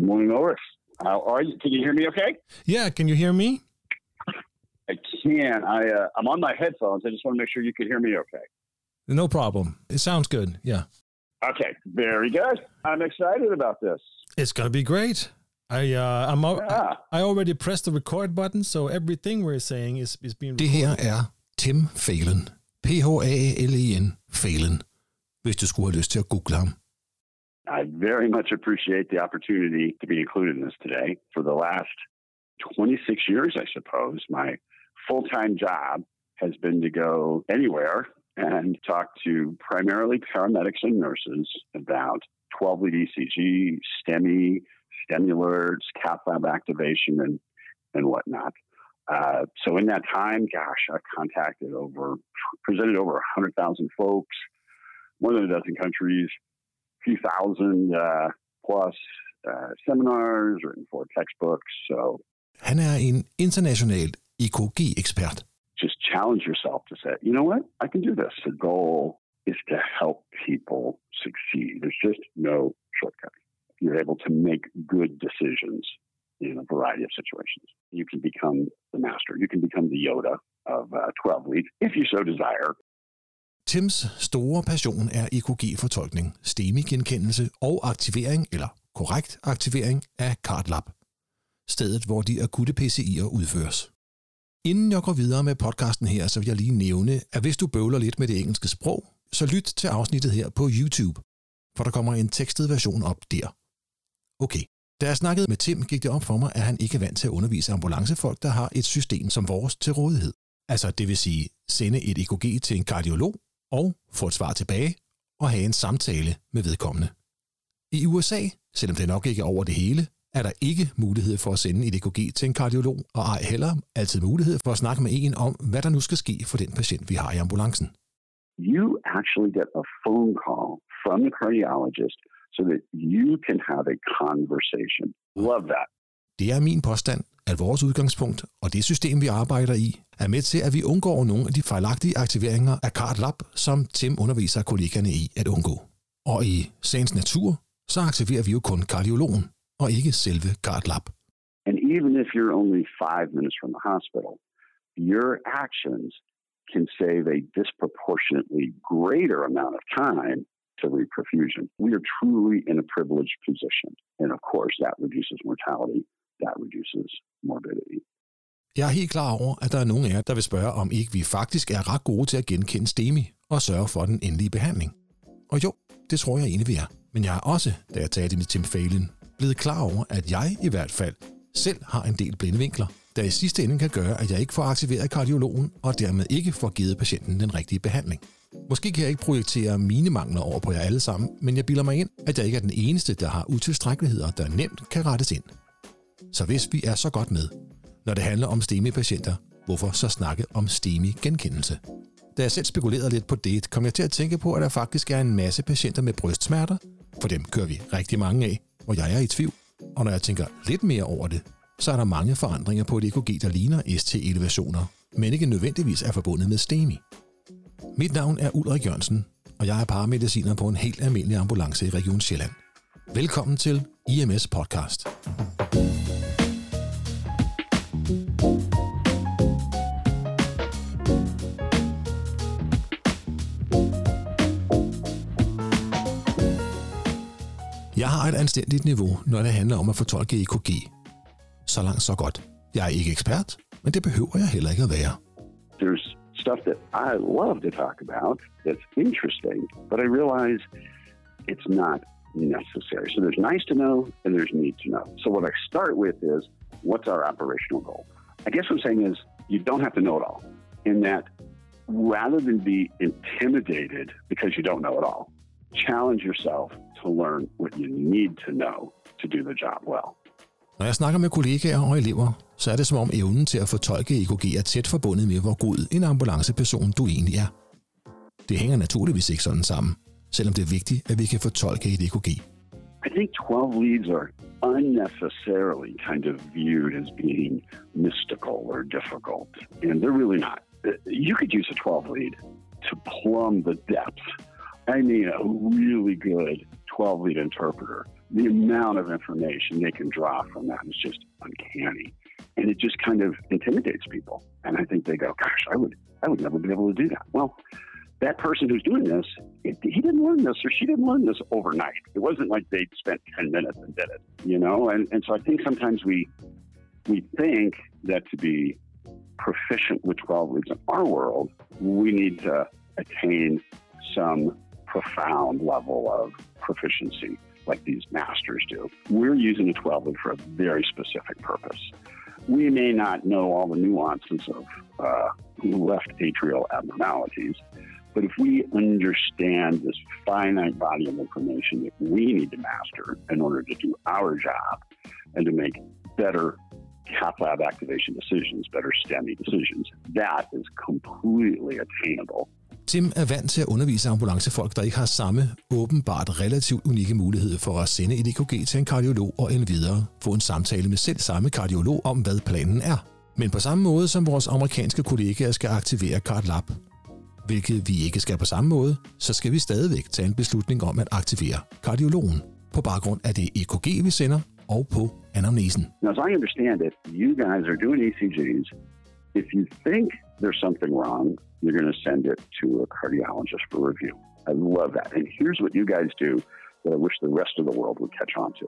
Good morning, Ulrik. How are you? Can you hear me okay? Yeah, can you hear me? I can. I'm on my headphones. I just want to make sure you can hear me okay. No problem. It sounds good, yeah. Okay, very good. I'm excited about this. It's going to be great. I already pressed the record button, so everything we're saying is being recorded. Det her er Tim Phelan. P-H-A-L-E-N. Phelan. Hvis du skulle have lyst til at google ham. I very much appreciate the opportunity to be included in this today. For the last 26 years, I suppose, my full-time job has been to go anywhere and talk to primarily paramedics and nurses about 12-lead ECG, STEMI, STEMI alerts, cath lab activation, and whatnot. So in that time, I've presented over 100,000 folks, more than a dozen countries, a few thousand plus seminars, written 4 textbooks. So han er en international EKG-ekspert. Just challenge yourself to say, you know what, I can do this. The goal is to help people succeed. There's just no shortcut. You're able to make good decisions in a variety of situations. You can become the master. You can become the Yoda of 12-lead, if you so desire. Tims store passion er EKG-fortolkning, STEMI-genkendelse og aktivering eller korrekt aktivering af CardLab, stedet hvor de akutte PCI'er udføres. Inden jeg går videre med podcasten her, så vil jeg lige nævne, at hvis du bøvler lidt med det engelske sprog, så lyt til afsnittet her på YouTube, for der kommer en tekstet version op der. Okay. Da jeg snakkede med Tim, gik det op for mig, at han ikke er vant til at undervise ambulancefolk, der har et system som vores til rådighed. Altså det vil sige sende et EKG til en kardiolog og få et svar tilbage og have en samtale med vedkommende. I USA, selvom det nok ikke er over det hele, er der ikke mulighed for at sende et EKG til en kardiolog, og ej heller altid mulighed for at snakke med en om, hvad der nu skal ske for den patient, vi har i ambulancen. You actually get a phone call from the cardiologist, so that you can have a conversation. Love that. Det er min påstand, at vores udgangspunkt og det system, vi arbejder i, er med til, at vi undgår nogle af de fejlagtige aktiveringer af CardLab, som Tim underviser kollegerne i at undgå. Og i sagens natur, så aktiverer vi jo kun kardiologen, og ikke selve CardLab. And even if you're only 5 minutes from the hospital, your actions can save a disproportionately greater amount of time to reperfusion. We are truly in a privileged position, and of course that reduces mortality, that reduces morbidity. Jeg er helt klar over, at der er nogen af jer, der vil spørge, om ikke vi faktisk er ret gode til at genkende STEMI og sørge for den endelige behandling. Og jo, det tror jeg egentlig vi er. Men jeg er også, da jeg talte med Tim Phelan, blevet klar over, at jeg i hvert fald selv har en del blinde vinkler, der i sidste ende kan gøre, at jeg ikke får aktiveret kardiologen og dermed ikke får givet patienten den rigtige behandling. Måske kan jeg ikke projektere mine mangler over på jer alle sammen, men jeg bilder mig ind, at jeg ikke er den eneste, der har utilstrækkeligheder, der nemt kan rettes ind. Så hvis vi er så godt med, når det handler om STEMI-patienter, hvorfor så snakke om STEMI-genkendelse? Da jeg selv spekulerede lidt på det, kom jeg til at tænke på, at der faktisk er en masse patienter med brystsmerter, for dem kører vi rigtig mange af, og jeg er i tvivl. Og når jeg tænker lidt mere over det, så er der mange forandringer på et EKG, der ligner ST-elevationer, men ikke nødvendigvis er forbundet med STEMI. Mit navn er Ulrik Jørgensen, og jeg er paramediciner på en helt almindelig ambulance i Region Sjælland. Velkommen til IMS Podcast. Jeg har et anstændigt niveau, når det handler om at fortolke EKG. Så langt, så godt. Jeg er ikke ekspert, men det behøver jeg heller ikke at være. There's stuff that I love to talk about that's interesting, but I realize it's not necessary. So there's nice to know and there's need to know. So what I start with is, what's our operational goal? I guess what I'm saying is, you don't have to know it all. In that, rather than be intimidated because you don't know it all, challenge yourself to learn what you need to know to do the job well. Når jeg snakker med kollegaer og elever, så er det som om evnen til at fortolke EKG er tæt forbundet med, hvor god en ambulanceperson du egentlig er. Det hænger naturligvis ikke sådan sammen, selvom det er vigtigt, at vi kan fortolke et EKG. I think 12 leads are unnecessarily kind of viewed as being mystical or difficult, and they're really not. You could use a 12 lead to plumb the depth. I mean, a really good 12-lead interpreter, the amount of information they can draw from that is just uncanny. And it just kind of intimidates people. And I think they go, gosh, I would never be able to do that. Well, that person who's doing this, he didn't learn this or she didn't learn this overnight. It wasn't like they spent 10 minutes and did it, you know? And so I think sometimes we think that to be proficient with 12 leads in our world, we need to attain some profound level of proficiency like these masters do. We're using a 12-lead for a very specific purpose. We may not know all the nuances of left atrial abnormalities, but if we understand this finite body of information that we need to master in order to do our job and to make better cath lab activation decisions, better STEMI decisions, that is completely attainable. Tim vant til at undervise ambulancefolk, der ikke har samme, åbenbart relativt unikke mulighed for at sende et EKG til en kardiolog og en videre få en samtale med selv samme kardiolog om, hvad planen er. Men på samme måde som vores amerikanske kollegaer skal aktivere CardLab, hvilket vi ikke skal på samme måde, så skal vi stadigvæk tage en beslutning om at aktivere kardiologen på baggrund af det EKG, vi sender, og på anamnesen. Now, as I understand it, you guys are doing ECGs. If you think there's something wrong, you're going to send it to a cardiologist for review. I love that. And here's what you guys do that I wish the rest of the world would catch on to.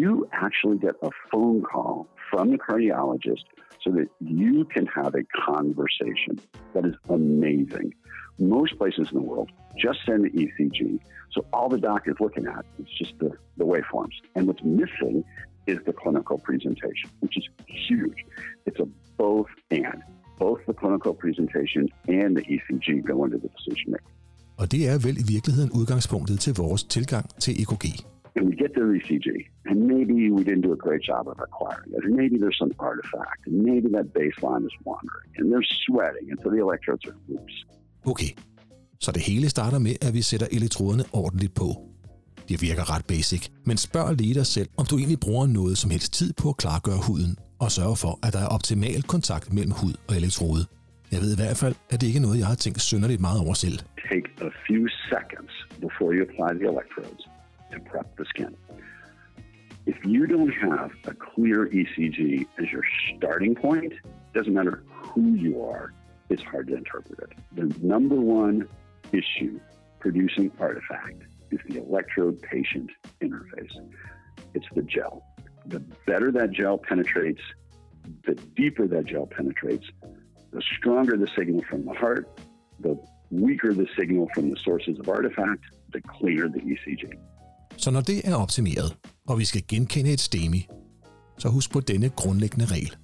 You actually get a phone call from the cardiologist so that you can have a conversation. That is amazing. Most places in the world just send the ECG, so all the doc is looking at is just the waveforms. And what's missing is the clinical presentation, which is huge. It's a both and. Both the clinical presentation and the ECG go into the decision making. Og det er vel i virkeligheden udgangspunktet til vores tilgang til EKG. And we get the ECG, and maybe we didn't do a great job of acquiring it, and maybe there's some artifact, and maybe that baseline is wandering, and they're sweating, and so the electrodes are oops. Okay, så det hele starter med, at vi sætter elektroderne ordentligt på. Det virker ret basic, men spørg lige dig selv, om du egentlig bruger noget som helst tid på at klargøre huden og sørge for, at der er optimal kontakt mellem hud og elektrode. Jeg ved i hvert fald, at det ikke er noget, jeg har tænkt synderligt meget over selv. Take a few seconds before you apply the electrodes to prep the skin. If you don't have a clear ECG as your starting point, it doesn't matter who you are, it's hard to interpret it. The number one issue producing artifact is the electrode-patient interface. It's the gel. The better that gel penetrates, the deeper that gel penetrates, the stronger the signal from the heart, the weaker the signal from the sources of artifact, the clearer the ECG. Så når det er optimeret, og vi skal genkende et STEMI, så husk på denne grundlæggende regel.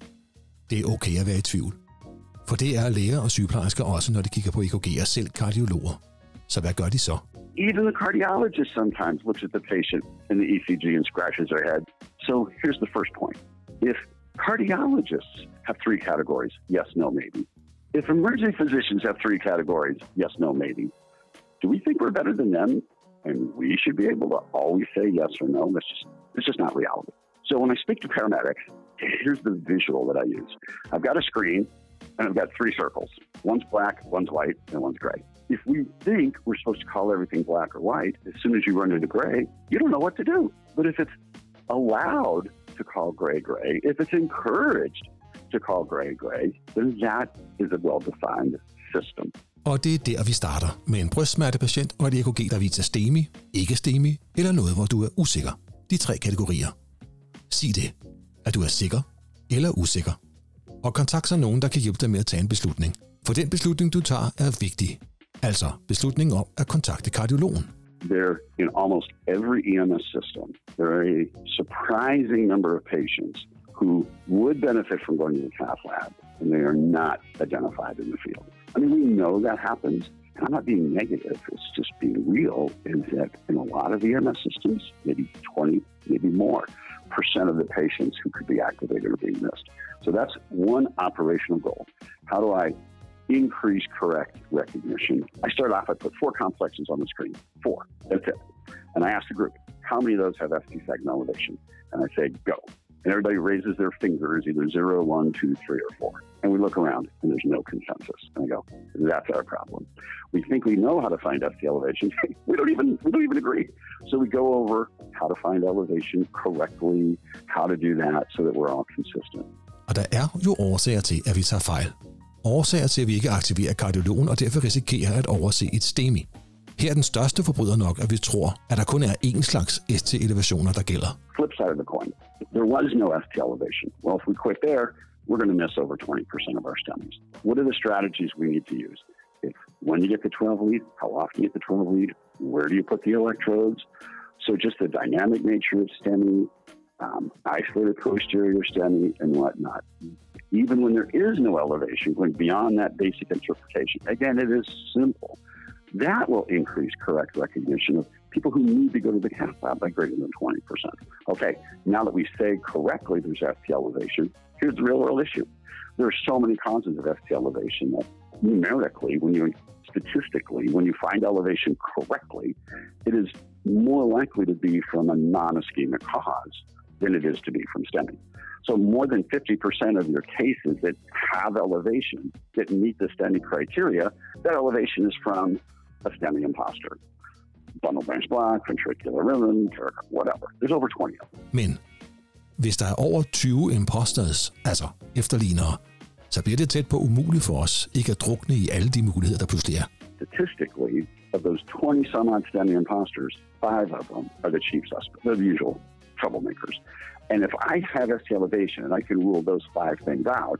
Det er okay at være i tvivl. For det er læger og sygeplejersker også, når de kigger på EKG og selv kardiologer. Så hvad gør de så? Even the cardiologist sometimes looks at the patient in the ECG and scratches their head. So here's the first point. If cardiologists have three categories, yes, no, maybe. If emergency physicians have three categories, yes, no, maybe. Do we think we're better than them? And we should be able to always say yes or no. That's just not reality. So when I speak to paramedics, here's the visual that I use. I've got a screen, and I've got three circles. One's black, one's white, and one's gray. If we think we're supposed to call everything black or white, as soon as you run into gray, you don't know what to do. But if it's allowed to call gray, if it's encouraged to call gray, then that is a well-defined system. Og det er der, vi starter med en brystsmertepatient og et EKG, der viser STEMI, ikke STEMI eller noget, hvor du er usikker. De tre kategorier. Sig det, at du er sikker eller usikker. Og kontakt så nogen, der kan hjælpe dig med at tage en beslutning. For den beslutning, du tager, er vigtig. Altså beslutningen om at kontakte kardiologen. There, in almost every EMS system, there are a surprising number of patients who would benefit from going to the cath lab, and they are not identified in the field. I mean, we know that happens, and I'm not being negative, it's just being real, is that in a lot of EMS systems, maybe 20, maybe more, % of the patients who could be activated are being missed. So that's one operational goal. How do I increase correct recognition? I start off, I put four complexes on the screen. Four. That's it. And I ask the group, how many of those have ST-elevation? And I say, go. And everybody raises their fingers, either 0, 1, 2, 3, or 4. And we look around, and there's no consensus. And I go, that's our problem. We think we know how to find ST elevation. we don't even agree. So we go over how to find elevation correctly, how to do that, so that we're all consistent. Og der er jo årsager til, at vi tager fejl. Årsager til, at vi ikke aktiverer kardiologen, og derfor risikerer at overse et STEMI. Her er den største forbryder nok, at vi tror, at der kun er én slags ST-elevationer, der gælder. Flip side of the coin. There was no ST elevation. Well, if we quit there, we're going to miss over 20% of our STEMIs. What are the strategies we need to use? It's when you get the 12-lead, how often you get the 12-lead, where do you put the electrodes? So just the dynamic nature of STEMI, isolated posterior STEMI and whatnot. Even when there is no elevation, going beyond that basic interpretation, again, it is simple. That will increase correct recognition of people who need to go to the cath lab by greater than 20%. Okay, now that we say correctly there's ST elevation, here's the real world issue. There are so many causes of ST elevation that numerically, statistically, when you find elevation correctly, it is more likely to be from a non-ischemic cause than it is to be from STEMI. So more than 50% of your cases that have elevation, that meet the STEMI criteria, that elevation is from a STEMI imposter. Bundle branch block, ventricular rhythm, whatever. There's over 20 of them. Men hvis der er over 20 imposters, altså efterlignere, så bliver det tæt på umuligt for os ikke at drukne i alle de muligheder, der pludselig er. Statistically, of those 20-some-odd STEMI imposters, 5 of them are the chief suspects, the usual troublemakers. And if I have ST elevation and I can rule those 5 things out,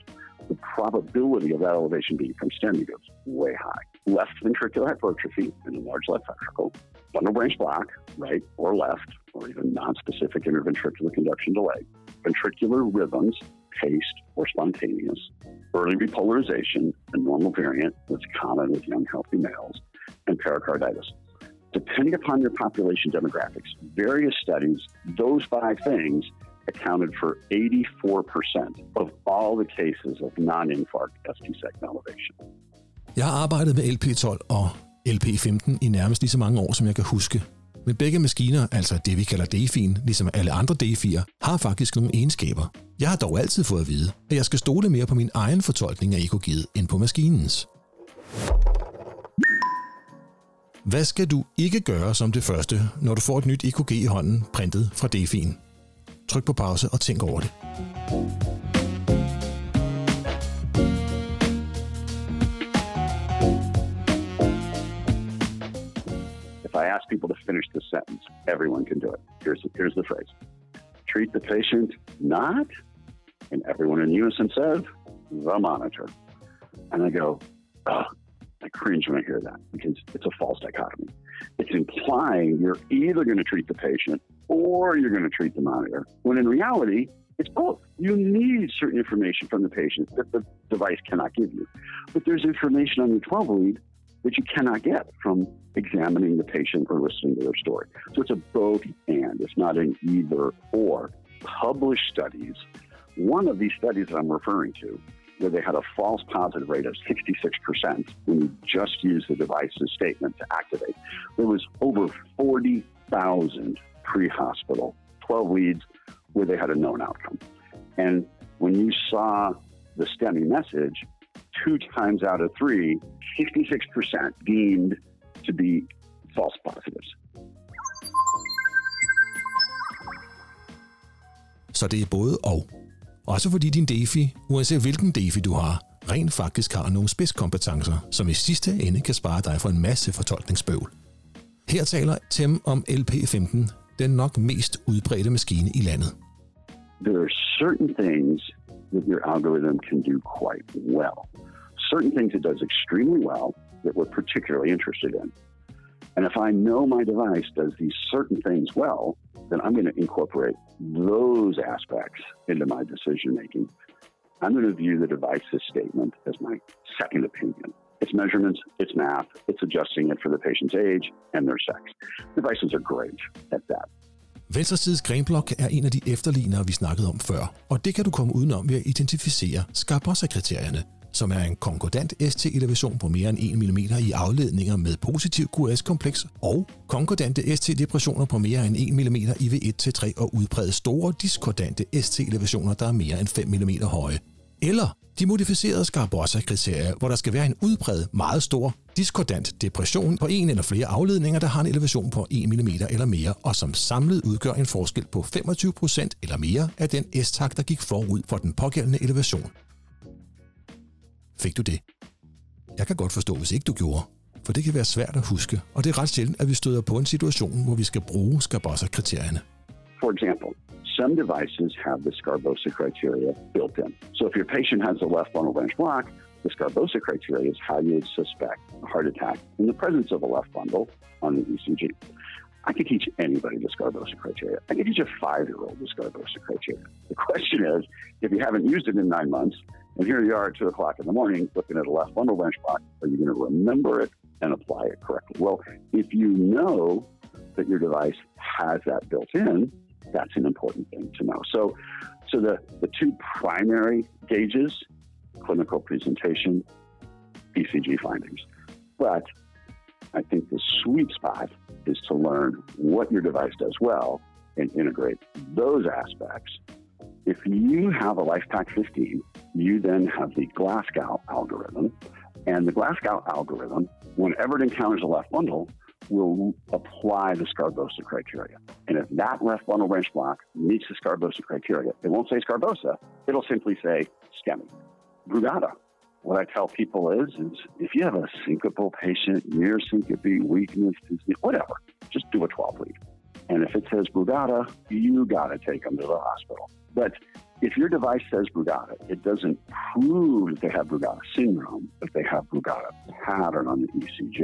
the probability of that elevation being from STEMI goes way high. Left ventricular hypertrophy in the large left ventricle, bundle branch block, right or left, or even non-specific interventricular conduction delay, ventricular rhythms, paced or spontaneous, early repolarization, a normal variant that's common with young healthy males, and pericarditis. Depending upon your population demographics, various studies, those 5 things accounted for 84% of all the cases of non-infarct ST segment elevation. Jeg har arbejdet med LP12 og LP15 i nærmest lige så mange år, som jeg kan huske. Men begge maskiner, altså det vi kalder DefiN, ligesom alle andre Defi'er, har faktisk nogle egenskaber. Jeg har dog altid fået at vide, at jeg skal stole mere på min egen fortolkning af EKG'et end på maskinens. Hvad skal du ikke gøre som det første, når du får et nyt EKG i hånden printet fra DefiN? Tryk på pause og tænk over det. If I ask people to finish this sentence, everyone can do it. Here's the phrase. Treat the patient not, and everyone in unison says, the monitor. And I go, ugh, I cringe when I hear that because it's a false dichotomy. It's implying you're either going to treat the patient or you're going to treat the monitor, when in reality, it's both. You need certain information from the patient that the device cannot give you. But there's information on your 12-lead that you cannot get from examining the patient or listening to their story. So it's a both and. It's not an either or. Published studies, one of these studies that I'm referring to, where they had a false positive rate of 66% when you just use the device's statement to activate. There was over 40,000 pre-hospital 12 leads where they had a known outcome. And when you saw the STEMI message, 2 times out of 3, 66% deemed to be false positives. Så det er både og. Også fordi din DeFi, uanset hvilken DeFi du har, rent faktisk har nogle spidskompetencer, som i sidste ende kan spare dig for en masse fortolkningsbøvl. Her taler Tim om LP15, den nok mest udbredte maskine i landet. There are certain things that your algorithm can do quite well. Certain things it does extremely well that we're particularly interested in. And if I know my device does these certain things well, then I'm going to incorporate those aspects into my decision making. I'm going to view the device's statement as my second opinion. It's measurements, it's math, it's adjusting it for the patient's age and their sex. Devices are great at that. Venstresides grand mal er en af de efterlignere, vi snakkede om før, og det kan du komme udenom ved at identificere Sgarbossa-kriterierne, som er en konkordant ST-elevation på mere end 1 mm i afledninger med positiv QRS-kompleks og konkordante ST-depressioner på mere end 1 mm i V1-3 og udpræget store diskordante ST-elevationer, der er mere end 5 mm høje. Eller de modificerede Sgarbossa-kriterier, hvor der skal være en udpræget, meget stor, diskordant depression på en eller flere afledninger, der har en elevation på 1 mm eller mere, og som samlet udgør en forskel på 25% eller mere af den S-tak, der gik forud for den pågældende elevation. Fik du det? Jeg kan godt forstå, hvis ikke du gjorde, for det kan være svært at huske, og det er ret sjældent, at vi støder på en situation, hvor vi skal bruge Sgarbossa-kriterierne. For eksempel. Some devices have the Sgarbossa criteria built in. So if your patient has a left bundle branch block, the Sgarbossa criteria is how you would suspect a heart attack in the presence of a left bundle on the ECG. I could teach anybody the Sgarbossa criteria. I could teach a 5-year-old the Sgarbossa criteria. The question is, if you haven't used it in 9 months, and here you are at 2:00 in the morning looking at a left bundle branch block, are you going to remember it and apply it correctly? Well, if you know that your device has that built in, that's an important thing to know. So the two primary gauges, clinical presentation, ECG findings. But I think the sweet spot is to learn what your device does well and integrate those aspects. If you have a LifePack 15, you then have the Glasgow algorithm. And the Glasgow algorithm, whenever it encounters a left bundle, will apply the Sgarbossa criteria. And if that left bundle branch block meets the Sgarbossa criteria, it won't say Sgarbossa, it'll simply say STEMI. Brugada. What I tell people is if you have a syncopal patient, near syncope, weakness, whatever, just do a 12-lead. And if it says Brugada, you got to take them to the hospital. But if your device says Brugada, it doesn't prove that they have Brugada syndrome, but they have Brugada pattern on the ECG.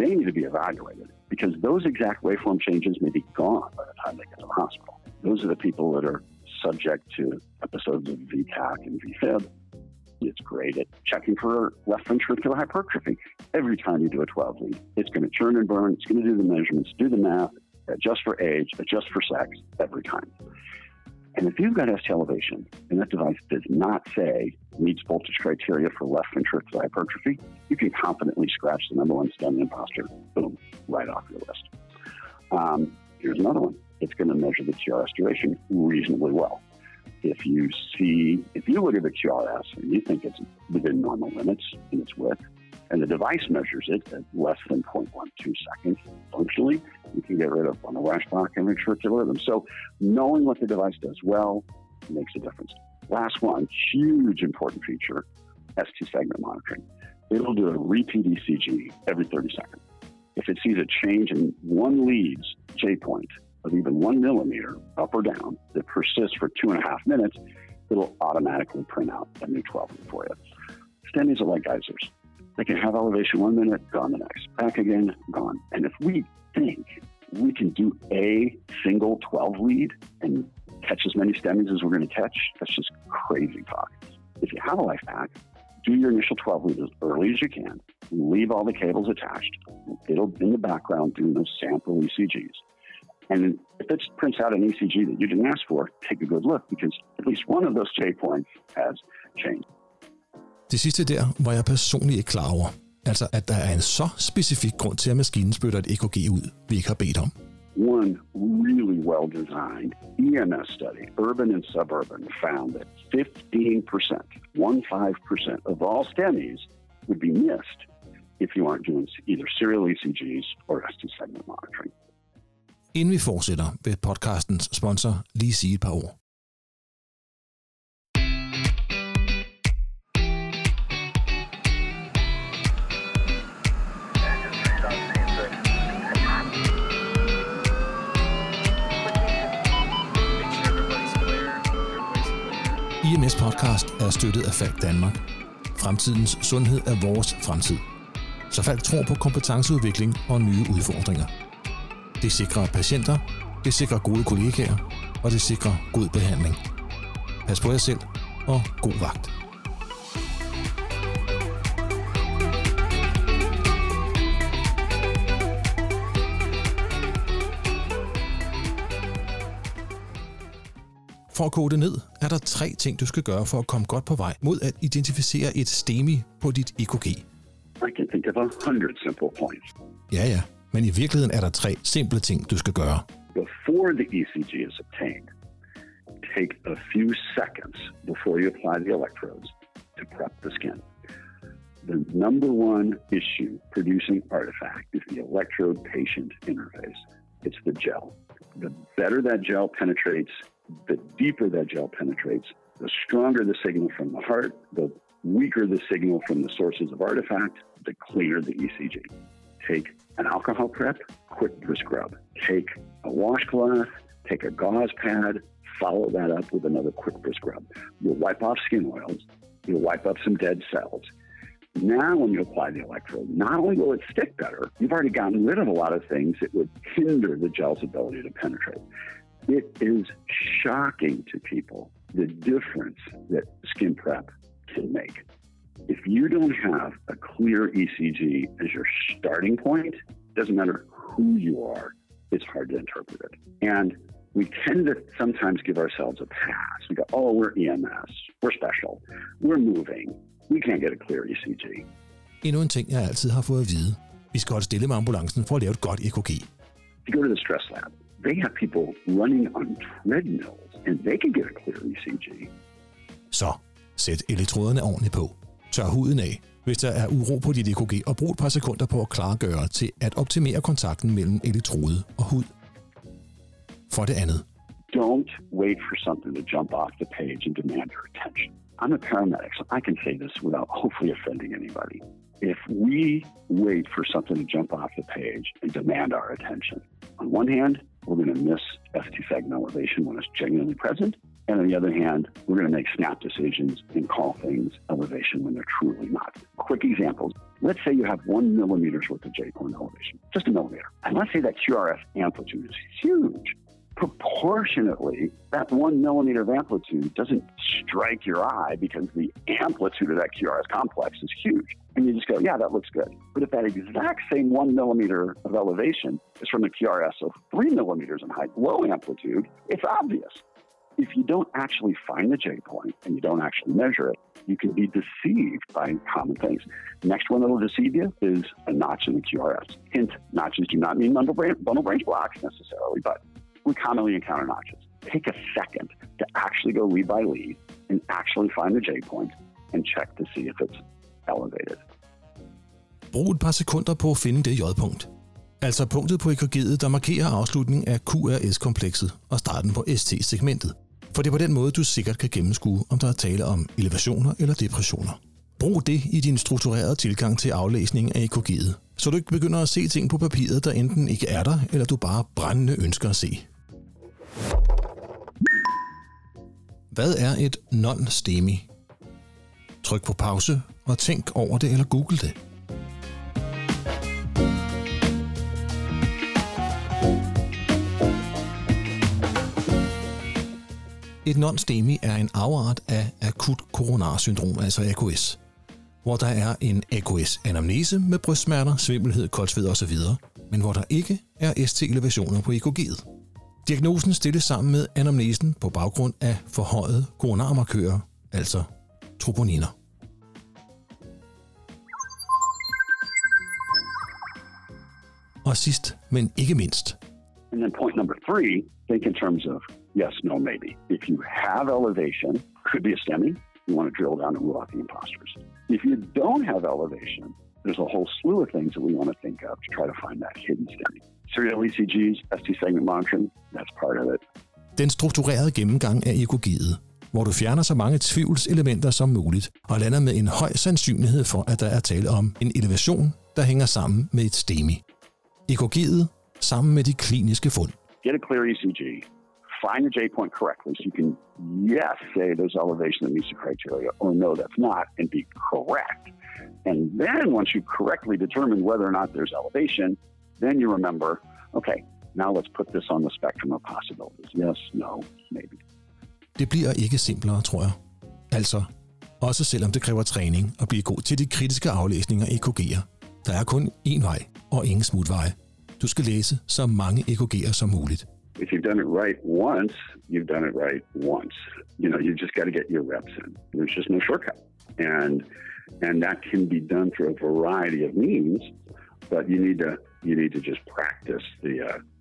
They need to be evaluated because those exact waveform changes may be gone by the time they get to the hospital. Those are the people that are subject to episodes of VTAC and VFib. It's great at checking for left ventricular hypertrophy. Every time you do a 12-lead, it's going to churn and burn. It's going to do the measurements, do the math, adjust for age, adjust for sex every time. And if you've got ST elevation and that device does not say meets voltage criteria for left ventricular hypertrophy, you can confidently scratch the number one STEMI imposter, boom, right off your list. Here's another one. It's going to measure the QRS duration reasonably well. If you look at the QRS and you think it's within normal limits in its width, and the device measures it at less than 0.12 seconds functionally, you can get rid of on the rash block and ventricular rhythm. So knowing what the device does well makes a difference. Last one, huge important feature, ST segment monitoring. It'll do a repeat ECG every 30 seconds. If it sees a change in one lead's J-point of even 1 millimeter up or down that persists for 2.5 minutes, it'll automatically print out a new 12-lead for you. STEMIs are like geysers. They can have elevation 1 minute, gone the next. Back again, gone. And if we think we can do a single 12-lead and catch as many STEMIs as we're going to catch, that's just crazy talk. If you have a LifePack, do your initial 12-lead as early as you can. Leave all the cables attached. It'll, in the background, do those sample ECGs. And if it prints out an ECG that you didn't ask for, take a good look, because at least one of those J-points has changed. Det sidste der var jeg personligt ikke klar over. Altså, at der er en så specifik grund til, at maskinen spytter et EKG ud, vi ikke har bedt om. One really well-designed EMS study, urban and suburban, found that 15% of all STEMIs would be missed if you aren't doing either serial ECGs or ST segment monitoring. Inden vi fortsætter, vil podcastens sponsor lige sige et par ord. IMS Podcast er støttet af Falk Danmark. Fremtidens sundhed er vores fremtid. Så Falk tror på kompetenceudvikling og nye udfordringer. Det sikrer patienter, det sikrer gode kollegaer, og det sikrer god behandling. Pas på jer selv, og god vagt. For at kode det ned, er der 3 ting, du skal gøre for at komme godt på vej mod at identificere et STEMI på dit EKG. I can think of 100 simple points. Ja, men i virkeligheden er der 3 simple ting, du skal gøre. Before the ECG is obtained, take a few seconds before you apply the electrodes to prep the skin. The number one issue producing artifact is the electrode-patient interface. It's the gel. The better that gel penetrates, the deeper that gel penetrates, the stronger the signal from the heart, the weaker the signal from the sources of artifact, the cleaner the ECG. Take an alcohol prep, quick to scrub. Take a washcloth, take a gauze pad, follow that up with another quick to scrub. You'll wipe off skin oils, you'll wipe up some dead cells. Now when you apply the electrode, not only will it stick better, you've already gotten rid of a lot of things that would hinder the gel's ability to penetrate. It is shocking to people the difference that skin prep can make. If you don't have a clear ECG as your starting point, it doesn't matter who you are, it's hard to interpret it. And we tend to sometimes give ourselves a pass. We go, oh, we're EMS, we're special, we're moving, we can't get a clear ECG. Endnu en ting, jeg altid har fået at vide. Vi skal holde stille med ambulancen for at lave et godt EKG. If you go to the stress lab, they have people running on treadmills, and they can get a clear ECG. Så sæt elektroderne ordentligt på. Tør huden af, hvis der er uro på dit EKG, og brug et par sekunder på at klargøre til at optimere kontakten mellem elektrode og hud. For det andet. Don't wait for something to jump off the page and demand your attention. I'm a paramedic, so I can say this without hopefully offending anybody. If we wait for something to jump off the page and demand our attention, on one hand, we're going to miss ST segment elevation when it's genuinely present. And on the other hand, we're going to make snap decisions and call things elevation when they're truly not. Quick examples. Let's say you have 1 millimeter's worth of J-point elevation, just a millimeter. And let's say that QRS amplitude is huge. Proportionately, that 1 millimeter of amplitude doesn't strike your eye because the amplitude of that QRS complex is huge. And you just go, yeah, that looks good. But if that exact same 1 millimeter of elevation is from a QRS of 3 millimeters in height, low amplitude, it's obvious. If you don't actually find the J-point and you don't actually measure it, you can be deceived by common things. Next one that will deceive you is a notch in the QRS. Hint, notches do not mean bundle branch blocks necessarily, but we commonly encounter notches. Take a second to actually go lead by lead and actually find the J-point and check to see if it's elevated. Brug et par sekunder på at finde det J-punkt. Altså punktet på EKG'et, der markerer afslutningen af QRS-komplekset og starten på ST-segmentet. For det er på den måde, du sikkert kan gennemskue, om der er tale om elevationer eller depressioner. Brug det i din strukturerede tilgang til aflæsningen af EKG'et, så du ikke begynder at se ting på papiret, der enten ikke er der, eller du bare brændende ønsker at se. Hvad er et non-STEMI? Tryk på pause og tænk over det eller google det. Et non-STEMI er en afart af akut koronarsyndrom, altså AKS, hvor der er en AKS-anamnese med brystsmerter, svimmelhed, koldsved osv., men hvor der ikke er ST-elevationer på EKG'et. Diagnosen stilles sammen med anamnesen på baggrund af forhøjet koronarmarkører, altså troponiner. Og sidst, men ikke mindst. And then point number 3, think in terms of yes, no, maybe. If you have elevation, could be a STEMI. You want to drill down and rule out the imposters. If you don't have elevation, there's a whole slew of things that we want to think of to try to find that hidden STEMI. Serial ECGs, ST segment monitoring, that's part of it. Den strukturerede gennemgang af EKG'et, hvor du fjerner så mange tvivlselementer som muligt og lander med en høj sandsynlighed for, at der er tale om en elevation, der hænger sammen med et STEMI. EKG'et sammen med de kliniske fund. Get a clear ECG. Find the J-point correctly so you can, yes, say there's elevation that meets the criteria, or no, that's not, and be correct. And then once you correctly determine whether or not there's elevation, then you remember, okay, now let's put this on the spectrum of possibilities. Yes, no, maybe. Det bliver ikke simplere, tror jeg. Altså, også selvom det kræver træning at blive god til de kritiske aflæsninger af EKG'er. Der er kun én vej og ingen smutveje. Du skal læse så mange EKG'er som muligt. If you've done it right once, you've done it right once. You know, you've just got to get your reps in. There's just no shortcut. And that can be done through a variety of means, but you need to just practice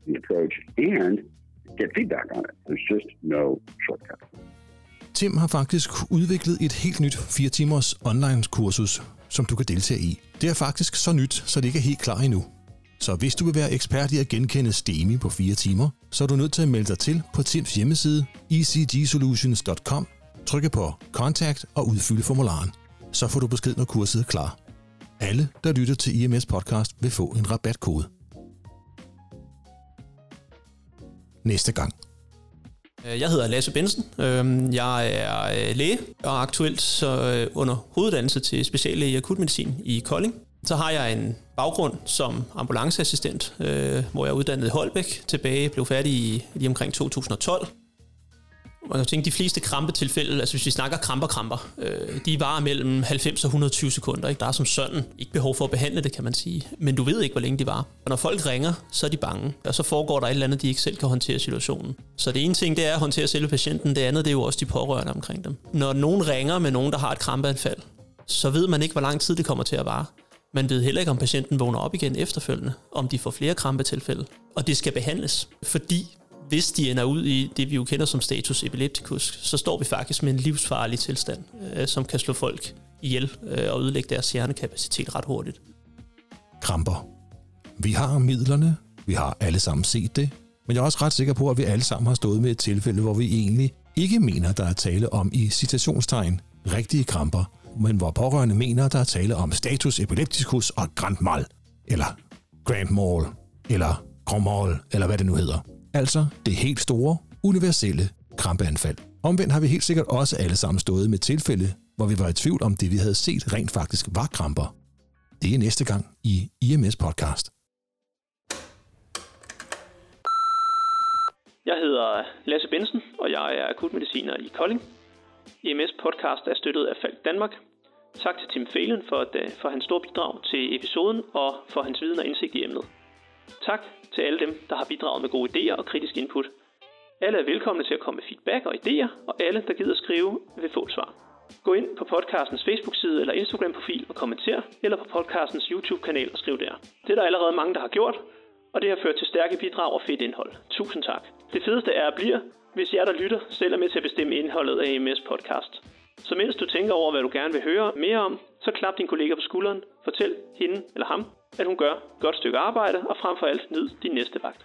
the approach and get feedback on it. There's just no shortcut. Tim har faktisk udviklet et helt nyt 4 timers online-kursus, som du kan deltage i. Det er faktisk så nyt, så det ikke er helt klar endnu. Så hvis du vil være ekspert i at genkende STEMI på 4 timer, så er du nødt til at melde dig til på Tims hjemmeside ecgsolutions.com, trykke på Contact og udfylde formularen. Så får du besked, når kurset er klar. Alle, der lytter til IMS Podcast, vil få en rabatkode. Næste gang. Jeg hedder Lasse Benson. Jeg er læge og aktuelt under hoveduddannelse til speciallæge i akutmedicin i Kolding. Så har jeg en baggrund som ambulanceassistent, hvor jeg er uddannet i Holbæk. Tilbage blev færdig i lige omkring 2012. Man kan tænke, de fleste krampetilfælde, altså hvis vi snakker kramper, de varer mellem 90 og 120 sekunder. Ikke? Der er som sådan ikke behov for at behandle det, kan man sige. Men du ved ikke, hvor længe de varer. Og når folk ringer, så er de bange. Og så foregår der et eller andet, de ikke selv kan håndtere situationen. Så det ene ting, det er at håndtere selve patienten. Det andet, det er jo også de pårørende omkring dem. Når nogen ringer med nogen, der har et krampeanfald, så ved man ikke, hvor lang tid det kommer til at vare. Man ved heller ikke, om patienten vågner op igen efterfølgende, om de får flere krampetilfælde. Og det skal behandles, fordi hvis de ender ud i det, vi jo kender som status epilepticus, så står vi faktisk med en livsfarlig tilstand, som kan slå folk ihjel og ødelægge deres hjernekapacitet ret hurtigt. Kramper. Vi har midlerne, vi har alle sammen set det, men jeg er også ret sikker på, at vi alle sammen har stået med et tilfælde, hvor vi egentlig ikke mener, der er tale om i citationstegn rigtige kramper, men hvor pårørende mener, der er tale om status epilepticus og grand mal, eller grand mal, eller grand mal, eller hvad det nu hedder. Altså det helt store, universelle krampeanfald. Omvendt har vi helt sikkert også alle sammen stået med tilfælde, hvor vi var i tvivl om det, vi havde set, rent faktisk var kramper. Det er næste gang i IMS Podcast. Jeg hedder Lasse Benson, og jeg er akutmediciner i Kolding. IMS Podcast er støttet af Falk Danmark. Tak til Tim Phelan for hans store bidrag til episoden og for hans viden og indsigt i emnet. Tak til alle dem, der har bidraget med gode idéer og kritisk input. Alle er velkomne til at komme med feedback og idéer, og alle, der gider skrive, vil få et svar. Gå ind på podcastens Facebook-side eller Instagram-profil og kommenter, eller på podcastens YouTube-kanal og skriv der. Det er der allerede mange, der har gjort, og det har ført til stærke bidrag og fedt indhold. Tusind tak. Det fedeste er at blive, hvis jer, der lytter, selv er med til at bestemme indholdet af EMS Podcast. Så mens du tænker over, hvad du gerne vil høre mere om, så klap din kollega på skulderen, fortæl hende eller ham, at hun gør et godt stykke arbejde, og frem for alt nyd din næste vagt.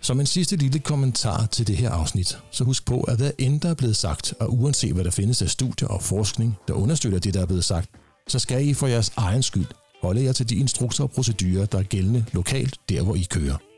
Som en sidste lille kommentar til det her afsnit, så husk på, at hvad end der er blevet sagt, og uanset hvad der findes af studier og forskning, der understøtter det, der er blevet sagt, så skal I for jeres egen skyld holde jer til de instrukser og procedurer, der er gældende lokalt, der hvor I kører.